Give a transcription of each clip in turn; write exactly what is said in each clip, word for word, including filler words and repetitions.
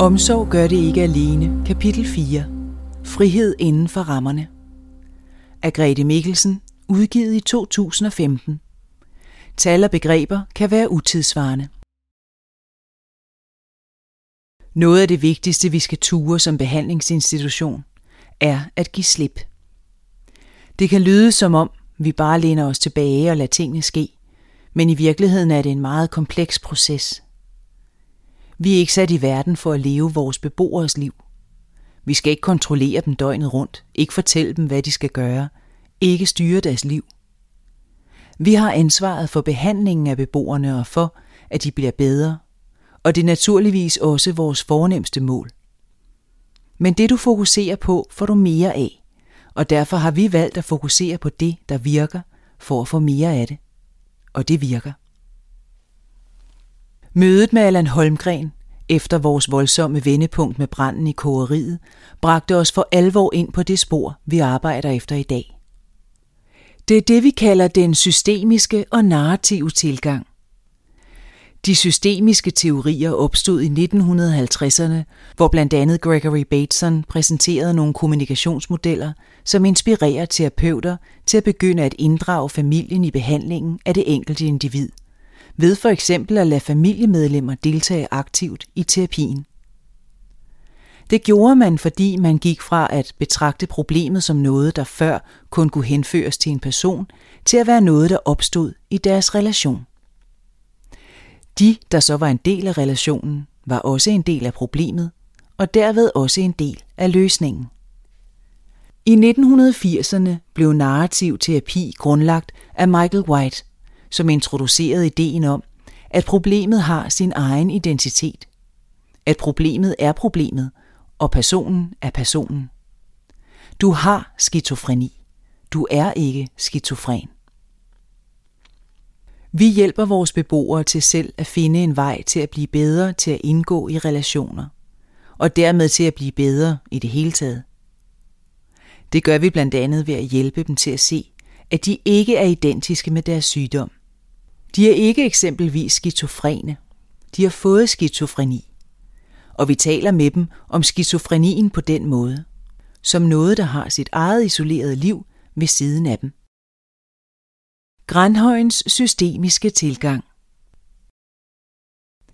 Omsorg gør det ikke alene, kapitel fire. Frihed inden for rammerne. Af Grete Mikkelsen, udgivet i to tusind og femten. Tal og begreber kan være utidssvarende. Noget af det vigtigste, vi skal ture som behandlingsinstitution, er at give slip. Det kan lyde som om, vi bare læner os tilbage og lader tingene ske, men i virkeligheden er det en meget kompleks proces. Vi er ikke sat i verden for at leve vores beboeres liv. Vi skal ikke kontrollere dem døgnet rundt, ikke fortælle dem, hvad de skal gøre, ikke styre deres liv. Vi har ansvaret for behandlingen af beboerne og for, at de bliver bedre, og det er naturligvis også vores fornemste mål. Men det du fokuserer på, får du mere af, og derfor har vi valgt at fokusere på det, der virker, for at få mere af det. Og det virker. Mødet med Allan Holmgren, efter vores voldsomme vendepunkt med branden i kogeriet, bragte os for alvor ind på det spor, vi arbejder efter i dag. Det er det, vi kalder den systemiske og narrative tilgang. De systemiske teorier opstod i nitten halvtredserne, hvor blandt andet Gregory Bateson præsenterede nogle kommunikationsmodeller, som inspirerer terapeuter til at begynde at inddrage familien i behandlingen af det enkelte individ, ved for eksempel at lade familiemedlemmer deltage aktivt i terapien. Det gjorde man, fordi man gik fra at betragte problemet som noget, der før kun kunne henføres til en person, til at være noget, der opstod i deres relation. De, der så var en del af relationen, var også en del af problemet, og derved også en del af løsningen. I nitten firserne blev narrativ terapi grundlagt af Michael White, som introducerede ideen om, at problemet har sin egen identitet. At problemet er problemet, og personen er personen. Du har skizofreni. Du er ikke skizofren. Vi hjælper vores beboere til selv at finde en vej til at blive bedre til at indgå i relationer, og dermed til at blive bedre i det hele taget. Det gør vi blandt andet ved at hjælpe dem til at se, at de ikke er identiske med deres sygdom. De er ikke eksempelvis skizofrene. De har fået skizofreni. Og vi taler med dem om skizofrenien på den måde, som noget, der har sit eget isolerede liv ved siden af dem. Granhøjens systemiske tilgang.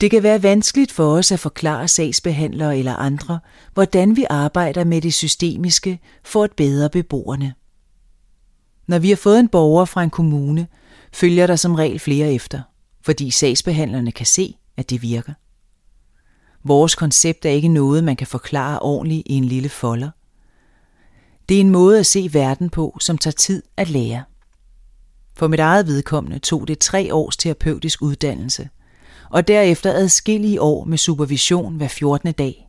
Det kan være vanskeligt for os at forklare sagsbehandlere eller andre, hvordan vi arbejder med det systemiske for at bedre beboerne. Når vi har fået en borger fra en kommune, følger der som regel flere efter, fordi sagsbehandlerne kan se, at det virker. Vores koncept er ikke noget, man kan forklare ordentligt i en lille folder. Det er en måde at se verden på, som tager tid at lære. For mit eget vedkommende tog det tre års terapeutisk uddannelse, og derefter adskillige år med supervision hver fjortende dag,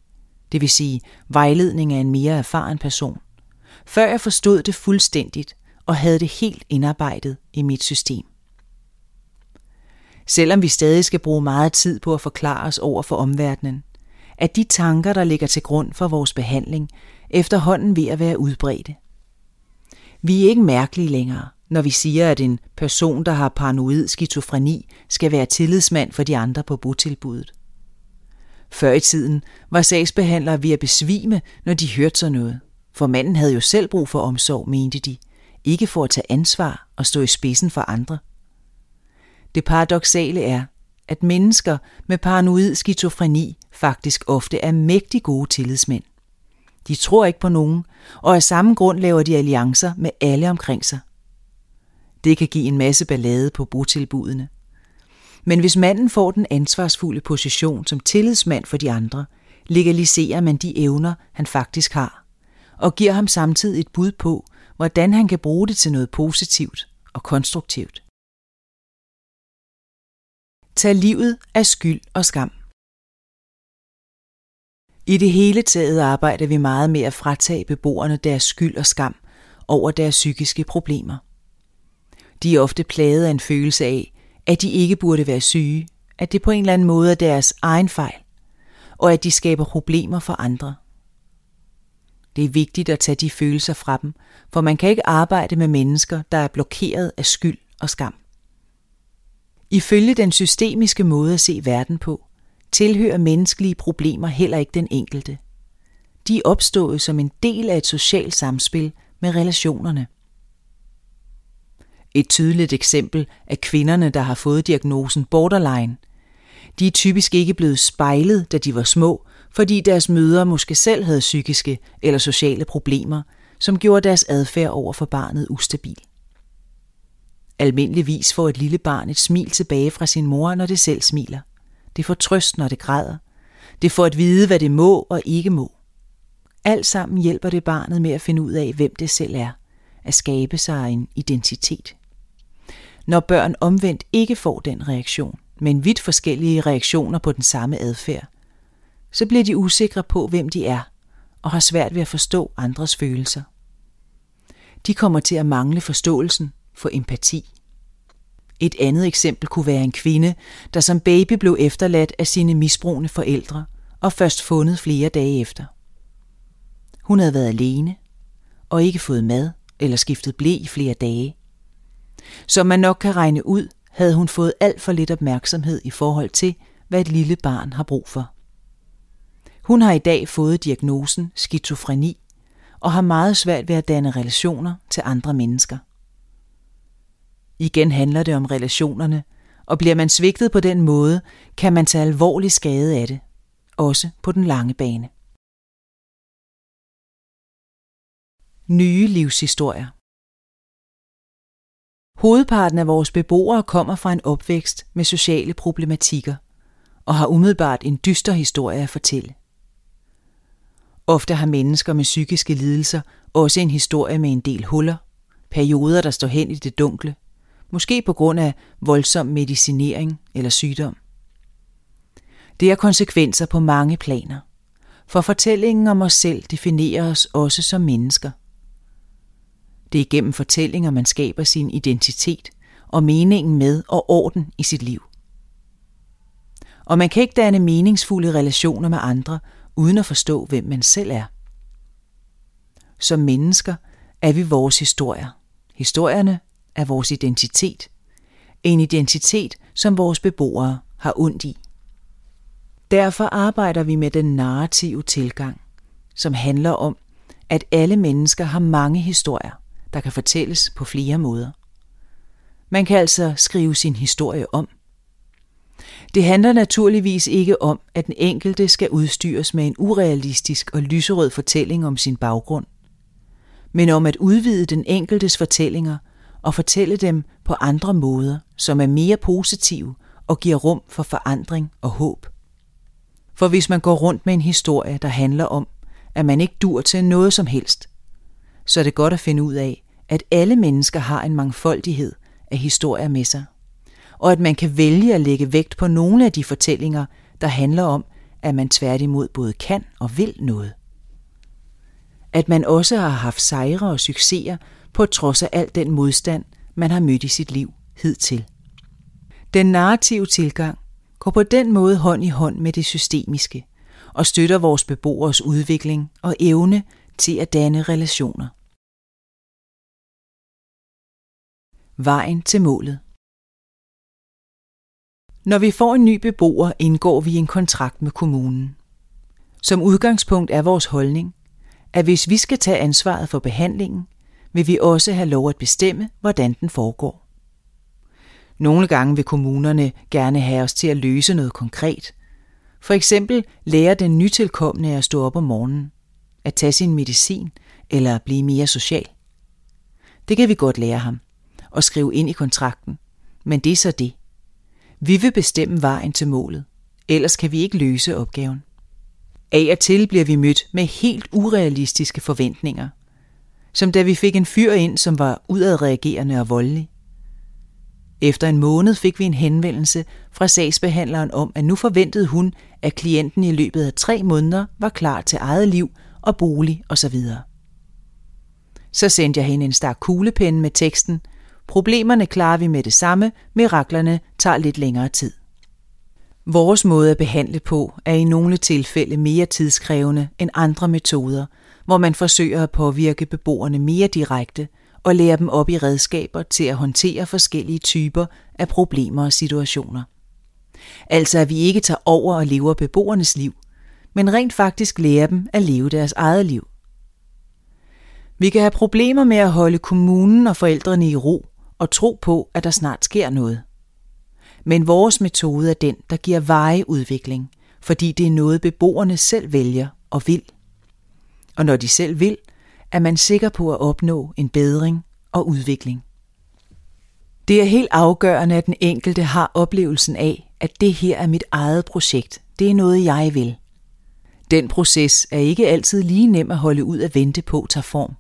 det vil sige vejledning af en mere erfaren person, før jeg forstod det fuldstændigt og havde det helt indarbejdet i mit system. Selvom vi stadig skal bruge meget tid på at forklare os over for omverdenen, er de tanker, der ligger til grund for vores behandling, efterhånden ved at være udbredte. Vi er ikke mærkelige længere, når vi siger, at en person, der har paranoid skizofreni, skal være tillidsmand for de andre på botilbuddet. Før i tiden var sagsbehandlere ved at besvime, når de hørte sådan noget, for manden havde jo selv brug for omsorg, mente de, ikke for at tage ansvar og stå i spidsen for andre. Det paradoksale er, at mennesker med paranoid skizofreni faktisk ofte er mægtig gode tillidsmænd. De tror ikke på nogen, og af samme grund laver de alliancer med alle omkring sig. Det kan give en masse ballade på botilbudene. Men hvis manden får den ansvarsfulde position som tillidsmand for de andre, legaliserer man de evner, han faktisk har, og giver ham samtidig et bud på, hvordan han kan bruge det til noget positivt og konstruktivt. Tag livet af skyld og skam. I det hele taget arbejder vi meget med at fratage beboerne deres skyld og skam over deres psykiske problemer. De er ofte plaget af en følelse af, at de ikke burde være syge, at det på en eller anden måde er deres egen fejl, og at de skaber problemer for andre. Det er vigtigt at tage de følelser fra dem, for man kan ikke arbejde med mennesker, der er blokeret af skyld og skam. Ifølge den systemiske måde at se verden på, tilhører menneskelige problemer heller ikke den enkelte. De er opstået som en del af et socialt samspil med relationerne. Et tydeligt eksempel er kvinderne, der har fået diagnosen borderline. De er typisk ikke blevet spejlet, da de var små, fordi deres mødre måske selv havde psykiske eller sociale problemer, som gjorde deres adfærd over for barnet ustabil. Almindeligvis får et lille barn et smil tilbage fra sin mor, når det selv smiler. Det får trøst, når det græder. Det får at vide, hvad det må og ikke må. Alt sammen hjælper det barnet med at finde ud af, hvem det selv er, at skabe sig en identitet. Når børn omvendt ikke får den reaktion, men vidt forskellige reaktioner på den samme adfærd, så bliver de usikre på, hvem de er, og har svært ved at forstå andres følelser. De kommer til at mangle forståelsen for empati. Et andet eksempel kunne være en kvinde, der som baby blev efterladt af sine misbrugende forældre og først fundet flere dage efter. Hun havde været alene og ikke fået mad eller skiftet ble i flere dage. Som man nok kan regne ud, havde hun fået alt for lidt opmærksomhed i forhold til, hvad et lille barn har brug for. Hun har i dag fået diagnosen skizofreni og har meget svært ved at danne relationer til andre mennesker. Igen handler det om relationerne, og bliver man svigtet på den måde, kan man tage alvorlig skade af det, også på den lange bane. Nye livshistorier. Hovedparten af vores beboere kommer fra en opvækst med sociale problematikker og har umiddelbart en dyster historie at fortælle. Ofte har mennesker med psykiske lidelser også en historie med en del huller, perioder der står hen i det dunkle, måske på grund af voldsom medicinering eller sygdom. Det har konsekvenser på mange planer, for fortællingen om os selv definerer os også som mennesker. Det er gennem fortællinger, man skaber sin identitet og meningen med og orden i sit liv. Og man kan ikke danne meningsfulde relationer med andre, uden at forstå, hvem man selv er. Som mennesker er vi vores historier. Historierne er vores identitet. En identitet, som vores beboere har ondt i. Derfor arbejder vi med den narrative tilgang, som handler om, at alle mennesker har mange historier, der kan fortælles på flere måder. Man kan altså skrive sin historie om. Det handler naturligvis ikke om, at den enkelte skal udstyres med en urealistisk og lyserød fortælling om sin baggrund, men om at udvide den enkeltes fortællinger og fortælle dem på andre måder, som er mere positive og giver rum for forandring og håb. For hvis man går rundt med en historie, der handler om, at man ikke dur til noget som helst, så er det godt at finde ud af, at alle mennesker har en mangfoldighed af historier med sig, og at man kan vælge at lægge vægt på nogle af de fortællinger, der handler om, at man tværtimod både kan og vil noget. At man også har haft sejre og succeser på trods af al den modstand, man har mødt i sit liv hidtil. Den narrative tilgang går på den måde hånd i hånd med det systemiske og støtter vores beboeres udvikling og evne til at danne relationer. Vejen til målet. Når vi får en ny beboer, indgår vi en kontrakt med kommunen. Som udgangspunkt er vores holdning, at hvis vi skal tage ansvaret for behandlingen, vil vi også have lov at bestemme, hvordan den foregår. Nogle gange vil kommunerne gerne have os til at løse noget konkret. For eksempel lære den nytilkommende at stå op om morgenen, at tage sin medicin eller at blive mere social. Det kan vi godt lære ham og skrive ind i kontrakten, men det er så det. Vi vil bestemme vejen til målet, ellers kan vi ikke løse opgaven. Af og til bliver vi mødt med helt urealistiske forventninger, som da vi fik en fyr ind, som var udadreagerende og voldelig. Efter en måned fik vi en henvendelse fra sagsbehandleren om, at nu forventede hun, at klienten i løbet af tre måneder var klar til eget liv og bolig osv. Så sendte jeg hende en stak kuglepenne med teksten: problemerne klarer vi med det samme, miraklerne tager lidt længere tid. Vores måde at behandle på er i nogle tilfælde mere tidskrævende end andre metoder, hvor man forsøger at påvirke beboerne mere direkte og lære dem op i redskaber til at håndtere forskellige typer af problemer og situationer. Altså at vi ikke tager over og lever beboernes liv, men rent faktisk lærer dem at leve deres eget liv. Vi kan have problemer med at holde kommunen og forældrene i ro og tro på, at der snart sker noget. Men vores metode er den, der giver varig udvikling, fordi det er noget beboerne selv vælger og vil. Og når de selv vil, er man sikker på at opnå en bedring og udvikling. Det er helt afgørende, at den enkelte har oplevelsen af, at det her er mit eget projekt. Det er noget, jeg vil. Den proces er ikke altid lige nem at holde ud at vente på tager form.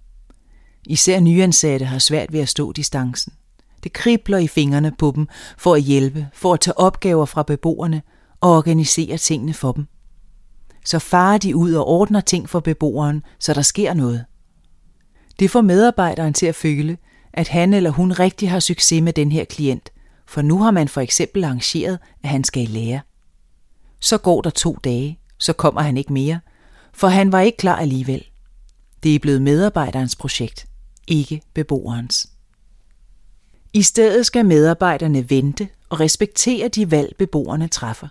Især nyansatte har svært ved at stå distancen. Det kribler i fingrene på dem for at hjælpe, for at tage opgaver fra beboerne og organisere tingene for dem. Så farer de ud og ordner ting for beboeren, så der sker noget. Det får medarbejderen til at føle, at han eller hun rigtig har succes med den her klient, for nu har man for eksempel arrangeret, at han skal i lære. Så går der to dage, så kommer han ikke mere, for han var ikke klar alligevel. Det er blevet medarbejderens projekt, ikke beboerens. I stedet skal medarbejderne vente og respektere de valg, beboerne træffer.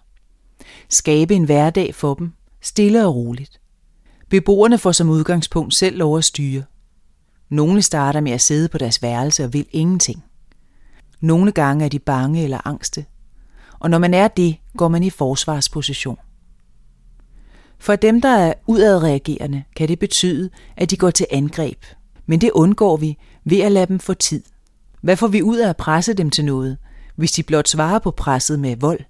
Skabe en hverdag for dem, stille og roligt. Beboerne får som udgangspunkt selv lov at styre. Nogle starter med at sidde på deres værelse og vil ingenting. Nogle gange er de bange eller angste, og når man er det, går man i forsvarsposition. For dem, der er udadreagerende, kan det betyde, at de går til angreb, men det undgår vi ved at lade dem få tid. Hvad får vi ud af at presse dem til noget, hvis de blot svarer på presset med vold?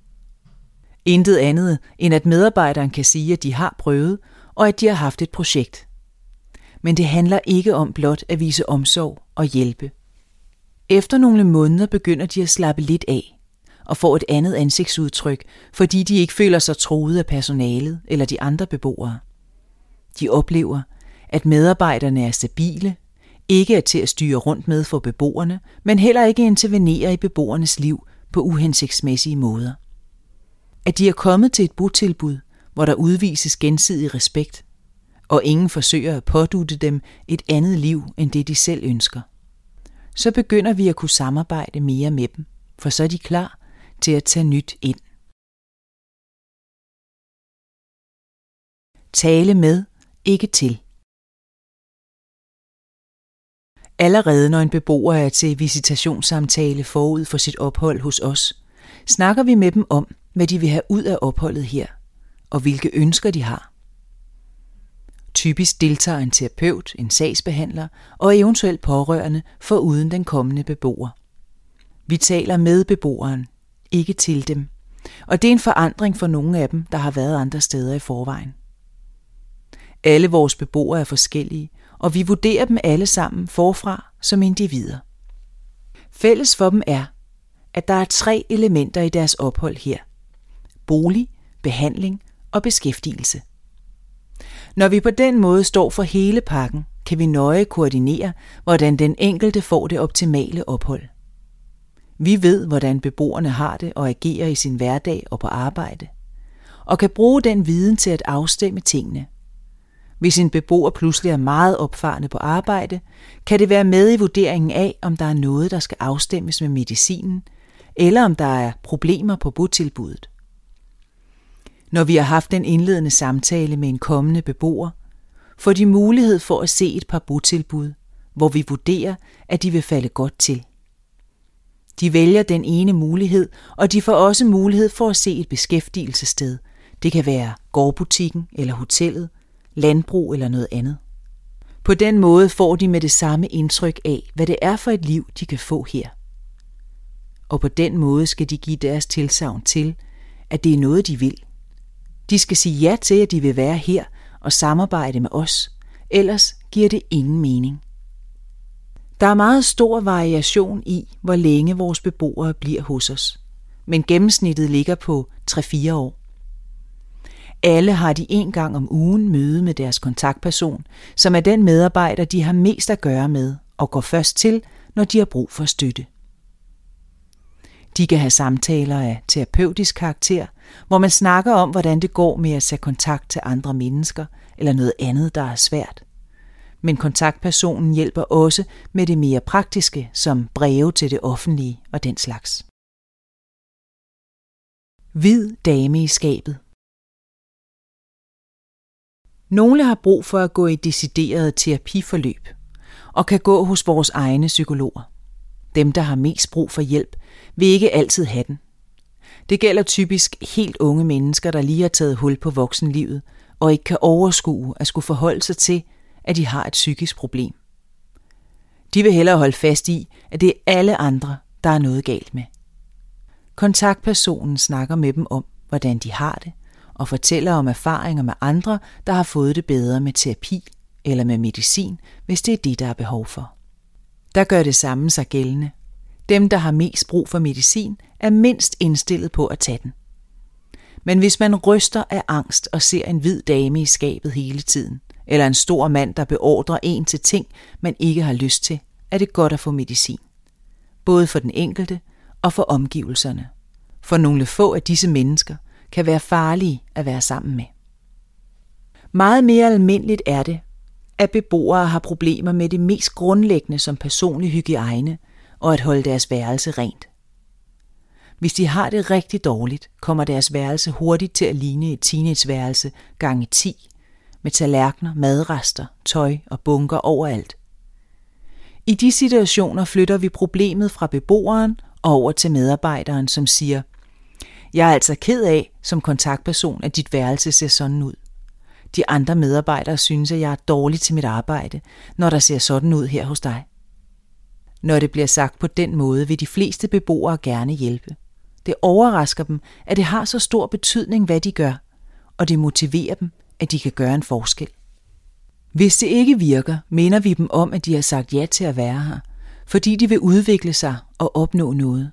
Intet andet, end at medarbejderen kan sige, at de har prøvet, og at de har haft et projekt. Men det handler ikke om blot at vise omsorg og hjælpe. Efter nogle måneder begynder de at slappe lidt af og får et andet ansigtsudtryk, fordi de ikke føler sig truet af personalet eller de andre beboere. De oplever, at medarbejderne er stabile, ikke er til at styre rundt med for beboerne, men heller ikke intervenere i beboernes liv på uhensigtsmæssige måder. At de er kommet til et botilbud, hvor der udvises gensidig respekt, og ingen forsøger at pådutte dem et andet liv end det, de selv ønsker. Så begynder vi at kunne samarbejde mere med dem, for så er de klar til at tage nyt ind. Tale med, ikke til. Allerede når en beboer er til visitationssamtale forud for sit ophold hos os, snakker vi med dem om, hvad de vil have ud af opholdet her, og hvilke ønsker de har. Typisk deltager en terapeut, en sagsbehandler og eventuelt pårørende foruden den kommende beboer. Vi taler med beboeren, ikke til dem, og det er en forandring for nogle af dem, der har været andre steder i forvejen. Alle vores beboere er forskellige, og vi vurderer dem alle sammen forfra som individer. Fælles for dem er, at der er tre elementer i deres ophold her: bolig, behandling og beskæftigelse. Når vi på den måde står for hele pakken, kan vi nøje koordinere, hvordan den enkelte får det optimale ophold. Vi ved, hvordan beboerne har det og agerer i sin hverdag og på arbejde, og kan bruge den viden til at afstemme tingene. Hvis en beboer pludselig er meget opfarende på arbejde, kan det være med i vurderingen af, om der er noget, der skal afstemmes med medicinen, eller om der er problemer på botilbuddet. Når vi har haft en indledende samtale med en kommende beboer, får de mulighed for at se et par botilbud, hvor vi vurderer, at de vil falde godt til. De vælger den ene mulighed, og de får også mulighed for at se et beskæftigelsessted. Det kan være gårdbutikken eller hotellet, landbrug eller noget andet. På den måde får de med det samme indtryk af, hvad det er for et liv, de kan få her. Og på den måde skal de give deres tilsagn til, at det er noget, de vil. De skal sige ja til, at de vil være her og samarbejde med os, ellers giver det ingen mening. Der er meget stor variation i, hvor længe vores beboere bliver hos os, men gennemsnittet ligger på tre til fire år. Alle har de en gang om ugen møde med deres kontaktperson, som er den medarbejder, de har mest at gøre med og går først til, når de har brug for støtte. De kan have samtaler af terapeutisk karakter, hvor man snakker om, hvordan det går med at tage kontakt til andre mennesker eller noget andet, der er svært. Men kontaktpersonen hjælper også med det mere praktiske, som breve til det offentlige og den slags. Hvid dame i skabet. Nogle har brug for at gå i deciderede terapiforløb og kan gå hos vores egne psykologer. Dem, der har mest brug for hjælp, vil ikke altid have den. Det gælder typisk helt unge mennesker, der lige har taget hul på voksenlivet og ikke kan overskue at skulle forholde sig til, at de har et psykisk problem. De vil hellere holde fast i, at det er alle andre, der er noget galt med. Kontaktpersonen snakker med dem om, hvordan de har det, og fortæller om erfaringer med andre, der har fået det bedre med terapi eller med medicin, hvis det er det, der er behov for. Der gør det samme sig gældende. Dem, der har mest brug for medicin, er mindst indstillet på at tage den. Men hvis man ryster af angst og ser en hvid dame i skabet hele tiden, eller en stor mand, der beordrer en til ting, man ikke har lyst til, er det godt at få medicin. Både for den enkelte og for omgivelserne. For nogle få af disse mennesker kan være farlige at være sammen med. Meget mere almindeligt er det, at beboere har problemer med det mest grundlæggende som personlig hygiejne og at holde deres værelse rent. Hvis de har det rigtig dårligt, kommer deres værelse hurtigt til at ligne et teenageværelse gange ti, med tallerkener, madrester, tøj og bunker overalt. I de situationer flytter vi problemet fra beboeren og over til medarbejderen, som siger: "Jeg er altså ked af som kontaktperson, at dit værelse ser sådan ud. De andre medarbejdere synes, at jeg er dårlig til mit arbejde, når der ser sådan ud her hos dig." Når det bliver sagt på den måde, vil de fleste beboere gerne hjælpe. Det overrasker dem, at det har så stor betydning, hvad de gør, og det motiverer dem, at de kan gøre en forskel. Hvis det ikke virker, minder vi dem om, at de har sagt ja til at være her, fordi de vil udvikle sig og opnå noget.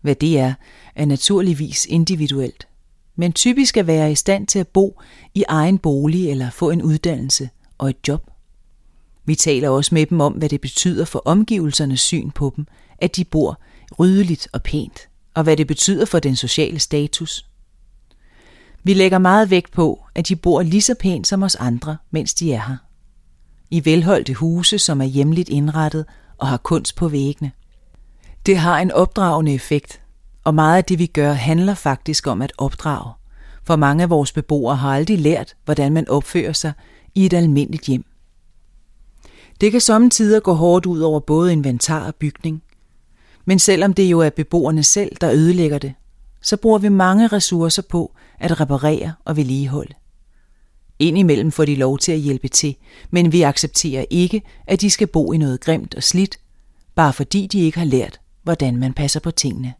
Hvad det er, er naturligvis individuelt, men typisk at være i stand til at bo i egen bolig eller få en uddannelse og et job. Vi taler også med dem om, hvad det betyder for omgivelsernes syn på dem, at de bor ryddeligt og pænt, og hvad det betyder for den sociale status. Vi lægger meget vægt på, at de bor lige så pænt som os andre, mens de er her. I velholdte huse, som er hjemligt indrettet og har kunst på væggene. Det har en opdragende effekt, og meget af det, vi gør, handler faktisk om at opdrage, for mange af vores beboere har aldrig lært, hvordan man opfører sig i et almindeligt hjem. Det kan sommetider gå hårdt ud over både inventar og bygning, men selvom det jo er beboerne selv, der ødelægger det, så bruger vi mange ressourcer på at reparere og vedligeholde. Indimellem får de lov til at hjælpe til, men vi accepterer ikke, at de skal bo i noget grimt og slidt, bare fordi de ikke har lært, hvordan man passer på tingene.